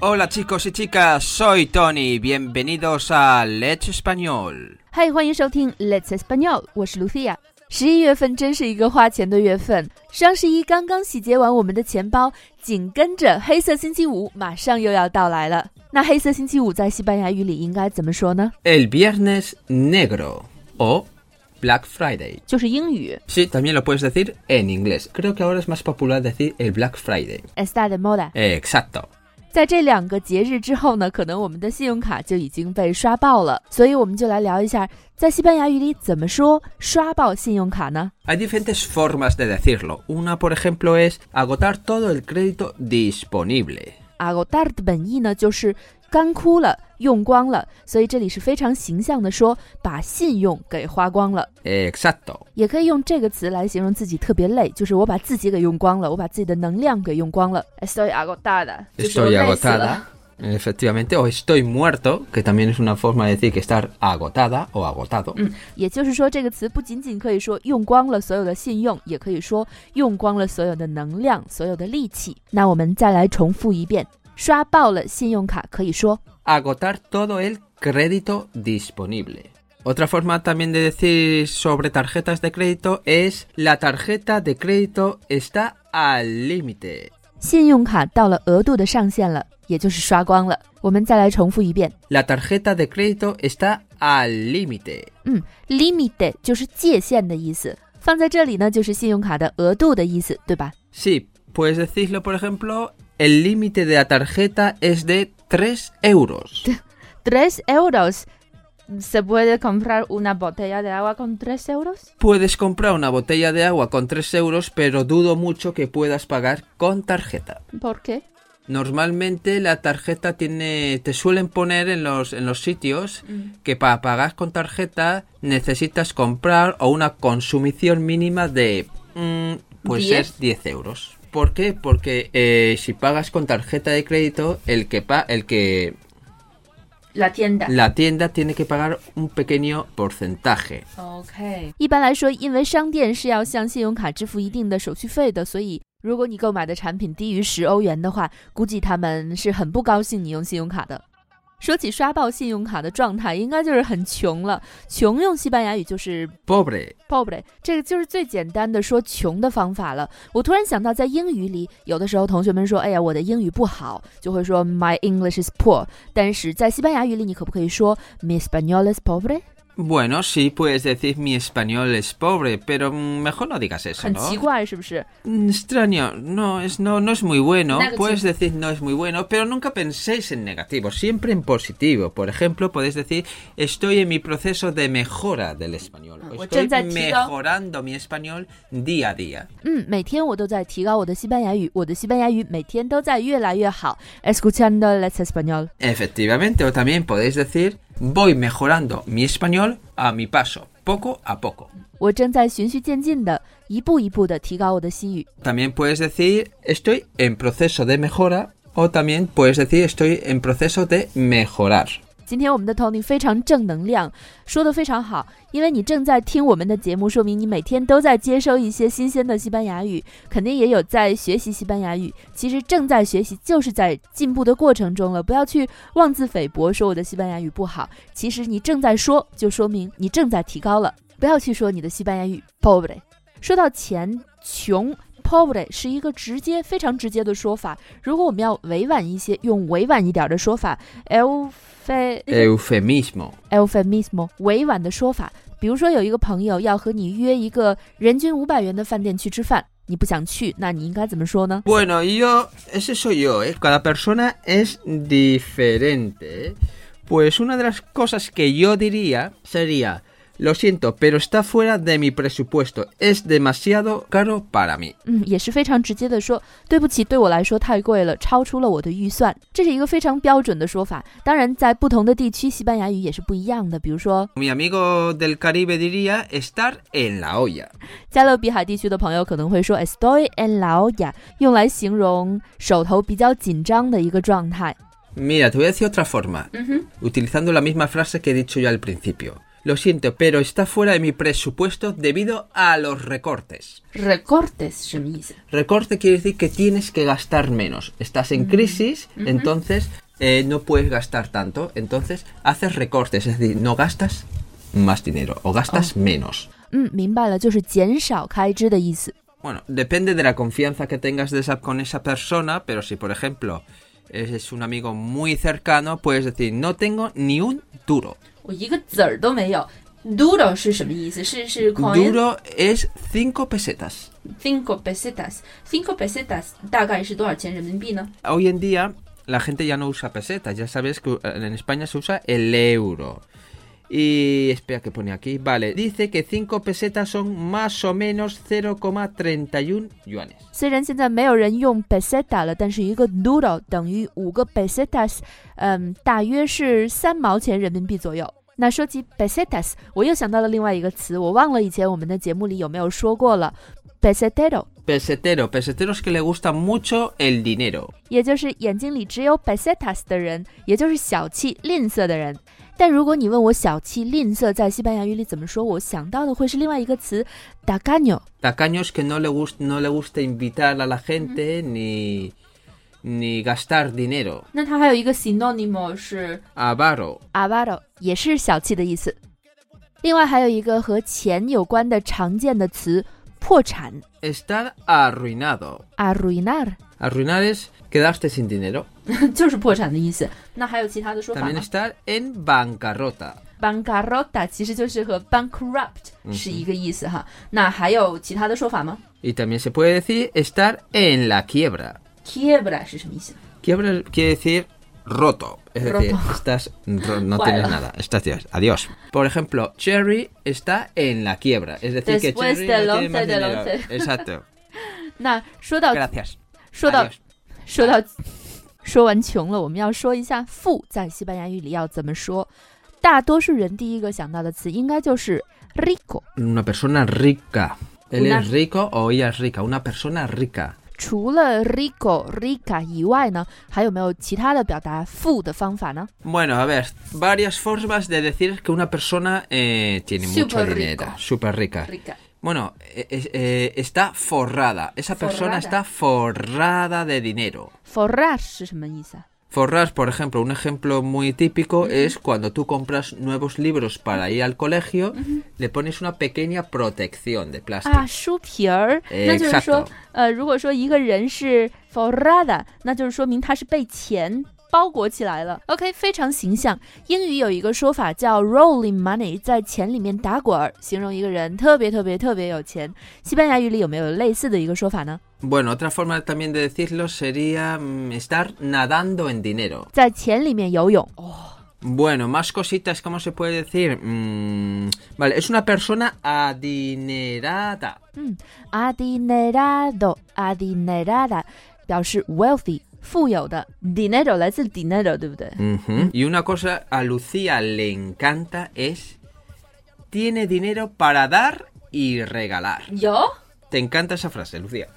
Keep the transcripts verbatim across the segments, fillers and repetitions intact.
Hola chicos y chicas, soy Tony, bienvenidos a Let's Español. Hi, 欢迎收听 Let's Español, 我是 Lucia。十一月份真是一个花钱的月份，双十一刚刚洗劫完我们的钱包，紧跟着黑色星期五马上又要到来了。那黑色星期五在西班牙语里应该怎么说呢？ El Viernes Negro o Black Friday. 就是英语。Sí, también lo puedes decir en inglés. Creo que ahora es más popular decir el Black Friday. Está de moda. Exacto.在这两个节日之后呢，可能我们的信用卡就已经被刷爆了，所以我们就来聊一下，在西班牙语里怎么说刷爆信用卡呢？ Hay diferentes formas de decirlo. Una, por ejemplo, es agotar todo el crédito disponible. Agotar 的本意呢，就是干枯了，用光了，所以这里是非常形象的说，把信用给花光了。Exacto. 也可以用这个词来形容自己特别累，就是我把自己给用光了，我把自己的能量给用光了。Estoy agotada. Estoy agotada. Efectivamente. O estoy muerto, que también es una forma de decir que estar agotada o agotado. 嗯，也就是说，这个词不仅仅可以说用光了所有的信用，也可以说用光了所有的能量，所有的力气。那我们再来重复一遍。刷爆了信用卡可以说 agotar todo el crédito disponible. Otra forma también de decir sobre tarjetas de crédito es la tarjeta de crédito está al límite. 信用卡到了额度的上限了，也就是刷光了。我们再来重复一遍 La tarjeta de crédito está al límite. 嗯 límite 就是界限的意思，放在这里呢就是信用卡的额度的意思，对吧？ Sí, puedes decirlo por ejemplo...El límite de la tarjeta es de tres euros. tres euros. ¿Se puede comprar una botella de agua con tres euros? Puedes comprar una botella de agua con tres euros, pero dudo mucho que puedas pagar con tarjeta. ¿Por qué? Normalmente la tarjeta tiene, te suelen poner en los, en los sitios mm. que para pagar con tarjeta necesitas comprar o una consumición mínima de, mm, pues ¿diez? Es diez euros.¿Por qué? Porque eh, si pagas con tarjeta de crédito, el que pa- el que la tienda la tienda tiene que pagar un pequeño porcentaje. Okay. 一般来说，因为商店是要向信用卡支付一定的手续费的，所以如果你购买的产品低于十欧元的话，估计他们是很不高兴你用信用卡的。说起刷爆信用卡的状态，应该就是很穷了。穷用西班牙语就是 pobre pobre， 这个就是最简单的说穷的方法了。我突然想到，在英语里，有的时候同学们说，哎呀，我的英语不好，就会说 my English is poor。但是在西班牙语里，你可不可以说 mi español es pobre？Bueno, sí, puedes decir mi español es pobre, pero mejor no digas eso, ¿no? 很奇怪是不是？ Extraño, no es, no, no es muy bueno, puedes decir no es muy bueno, pero nunca penséis en negativo, siempre en positivo. Por ejemplo, podéis decir estoy en mi proceso de mejora del español, estoy mejorando mi español día a día. 嗯，每天我都在提高我的西班牙语，我的西班牙语每天都在越来越好。Escuchando el español. Efectivamente, o también podéis decir voy mejorando mi español.A mi paso, poco a poco. 我正在循序渐进的，一步一步的提高我的西语。También puedes decir estoy en proceso de mejora, o también puedes decir estoy en proceso de mejorar. 今天我们的 Tony 非常正能量，说得非常好，因为你正在听我们的节目，说明你每天都在接收一些新鲜的西班牙语，肯定也有在学习西班牙语。其实正在学习就是在进步的过程中了，不要去妄自菲薄，说我的西班牙语不好。其实你正在说，就说明你正在提高了，不要去说你的西班牙语 pobre。 说到钱穷，pobre 是一个直接非常直接的说法，如果我们要委婉一些，用委婉一点的说法 eufe... eufemismo eufemismo 委婉的说法，比如说有一个朋友要和你约一个人均五百元的饭店去吃饭，你不想去，那你应该怎么说呢？ Bueno, yo, ese soy yo, eh? Cada persona es diferente. Pues una de las cosas que yo diría sería Lo siento, pero está fuera de mi presupuesto. Es demasiado caro para mí. 嗯，也是非常直接的说，对不起，对我来说太贵了，超出了我的预算。这是一个非常标准的说法。当然，在不同的地区，西班牙语也是不一样的。比如说 ，Mi amigo del Caribe diría estar en la olla. 加勒比海地区的朋友可能会说 estoy en la olla， 用来形容手头比较紧张的一个状态。Mira, te voy a decir otra forma, utilizando la misma frase que he dicho yo al principio.Lo Lo siento, pero está fuera de mi presupuesto debido a los recortes. ¿Recortes? ¿Qué significa? Recorte quiere decir que tienes que gastar menos. Estás en crisis, mm-hmm. entonces eh, no puedes gastar tanto. Entonces haces recortes, es decir, no gastas más dinero o gastas oh. menos. Mm, 明白了,就是减少开支的意思. Bueno, depende de la confianza que tengas de esa, con esa persona, pero si, por ejemplo, es, es un amigo muy cercano, puedes decir, no tengo ni un duro. 我一个子儿都没有. Duro 是什么意思? 是, 是 Duro es cinco pesetas. Cinco pesetas. Cinco pesetas 大概是多少钱人民币呢? Hoy en día, la gente ya no usa pesetas. Ya sabes que en España se usa el euro. Y espera que pone aquí, vale, dice que cinco pesetas son más o menos cero coma treinta y uno yuanes. 虽然现在没有人用 peseta 了,但是一个 duro 等于五个 pesetas, 嗯, 大约是三毛钱人民币左右。 那说起 pesetas, 我又想到了另外一个词, 我忘了以前我们的节目里有没有说过了, pesetero. Pesetero, pesetero es que le gusta mucho el dinero. 也就是眼睛里只有 pesetas 的人, 也就是小气吝啬的人。 但如果你问我小气吝啬在西班牙语里怎么说, 我想到的会是另外一个词 tacaño. Tacaño es que no le gusta, no le gusta invitar a la gente, mm-hmm. ni, ni gastar dinero. 那它还有一个 sinónimo 是 Avaro. Avaro 也是小气的意思。 另外还有一个和钱有关的常见的词 破产. Estar arruinado. Arruinar. Arruinar es quedarte sin dinero. 就是破产的意思. 那还有其他的说法吗? También estar en bancarrota. Bancarrota 其实就是和 bankrupt 是一个意思哈. 那还有其他的说法吗? Y también se puede decir estar en la quiebra. Quiebra 是什么意思? Quiebra quiere decir roto. Es decir, roto. Estás, ro, no tienes nada. Estás, adiós. Por ejemplo, Cherry está en la quiebra. Es decir, después que Cherry no tiene más dinero. Exacto. 那说到 Gracias. 说到 说到 说完穷了, 我们要说一下富在西班牙语里要怎么说。 大多数人第一个想到的词应该就是 rico. Una persona rica. Él una... es rico o ella es rica. Una persona rica. 除了 rico, rica 以外呢, 还有没有其他的表达富的方法呢? Bueno, a ver, varias formas de decir que una persona eh, tiene super mucho rico. Dinero. Super rica. Rica. Bueno, eh, eh, está forrada. Esa forrada. Persona está forrada de dinero. Forrar 是什么意思? Forrar, por ejemplo, un ejemplo muy típico uh-huh. es cuando tú compras nuevos libros para ir al colegio, uh-huh. le pones una pequeña protección de plástico. Ah, 书皮儿. Exacto. 那就是说,呃,如果说一个人是 forrada, 那就是说明他是被钱 包裹起来了. OK, 非常形象. 英语有一个说法叫 rolling money, 在钱里面打滚, 形容一个人特别特别特别有钱. 西班牙语里有没有类似的一个说法呢? Bueno, otra forma también de decirlo sería estar nadando en dinero. 在钱里面游泳. Oh. Bueno, más cositas, ¿cómo se puede decir? Mm, vale, es una persona adinerada. Mm, adinerado, adinerada, 表示 wealthy. 富有的 dinero 来自 dinero, 对不对? Uh-huh. Y una cosa a Lucia le encanta es tiene dinero para dar y regalar. ¿Yo? Te encanta esa frase, Lucia.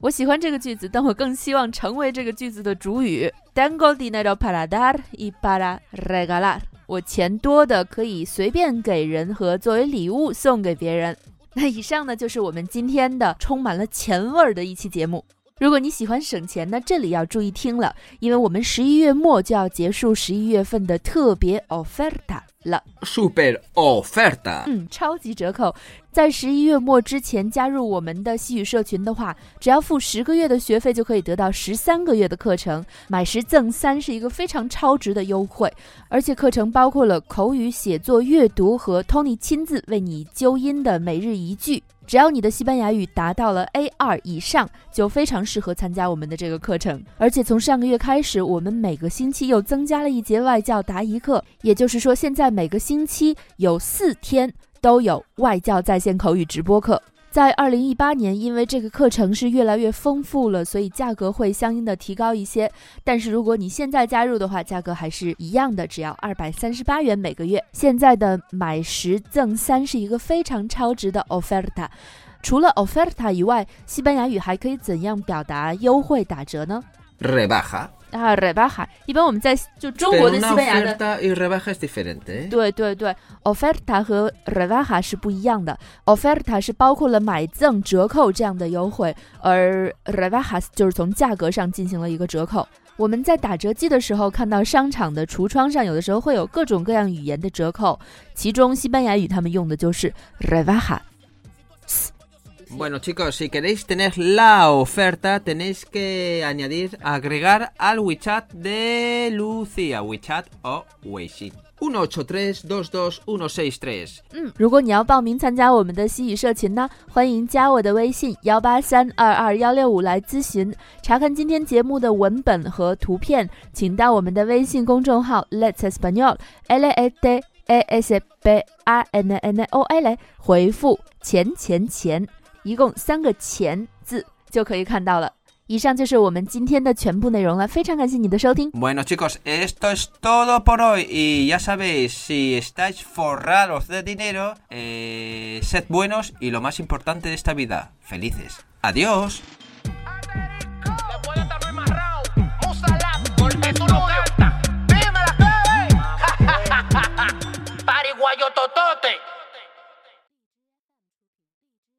我喜欢这个句子,但我更希望成为这个句子的主语. Tengo dinero para dar y para regalar. 我钱多的可以随便给人和作为礼物送给别人. 那以上呢就是我们今天的充满了钱味儿的一期节目。 如果你喜欢省钱呢,这里要注意听了, 因为我们十一月末就要结束 十一月份的特别oferta 了。 Superofferta 嗯, 超级折扣。 在十一月末之前加入我们的西语社群的话, 只要付 十个月的学费就可以得到 十三个月的课程, 买十赠三 是一个非常超值的优惠。 而且课程包括了口语、写作、阅读和 Tony 亲自为你纠音的每日一句。 只要你的西班牙语达到了 A 二 以上,就非常适合参加我们的这个课程。 而且从上个月开始,我们每个星期又增加了一节外教答疑课, 也就是说现在每个星期有四天都有外教在线口语直播课。 在 二零一八年, 因为这个课程是越来越丰富了, 所以价格会相应的提高一些。 但是如果你现在加入的话, 价格还是一样的, 只要 二百三十八元 每个月。 现在的买十赠三 是一个非常超值的oferta。 除了oferta以外, 西班牙语还可以怎样表达优惠打折呢？ Rebaja. 还有 rebaja， 一般我们在就中国的西班牙的 oferta y rebaja es diferente。 对对对， oferta 和 rebaja 是不一样的， oferta 是包括了买赠折扣这样的优惠，而 rebaja 就是从价格上进行了一个折扣。我们在打折季的时候看到商场的橱窗上有的时候会有各种各样语言的折扣，其中西班牙语他们用的就是 rebaja。Bueno chicos, si queréis tener la oferta tenéis que añadir, agregar al WeChat de Lucia, WeChat o WeChat one eight three two two one six three。嗯，如果你要报名参加我们的西语社群呢，欢迎加我的微信one eight three two two one six five来咨询。查看今天节目的文本和图片，请到我们的微信公众号 Let's Español L E T S A S B A N N O L 来回复钱钱钱，一共三个钱字就可以看到了。以上就是我们今天的全部内容了，非常感谢你的收听。 Bueno chicos, esto es todo por hoy y ya sabéis, si estáis forrados de dinero, eh, sed buenos y lo más importante de esta vida, felices. Adiós. Pariguayo totote.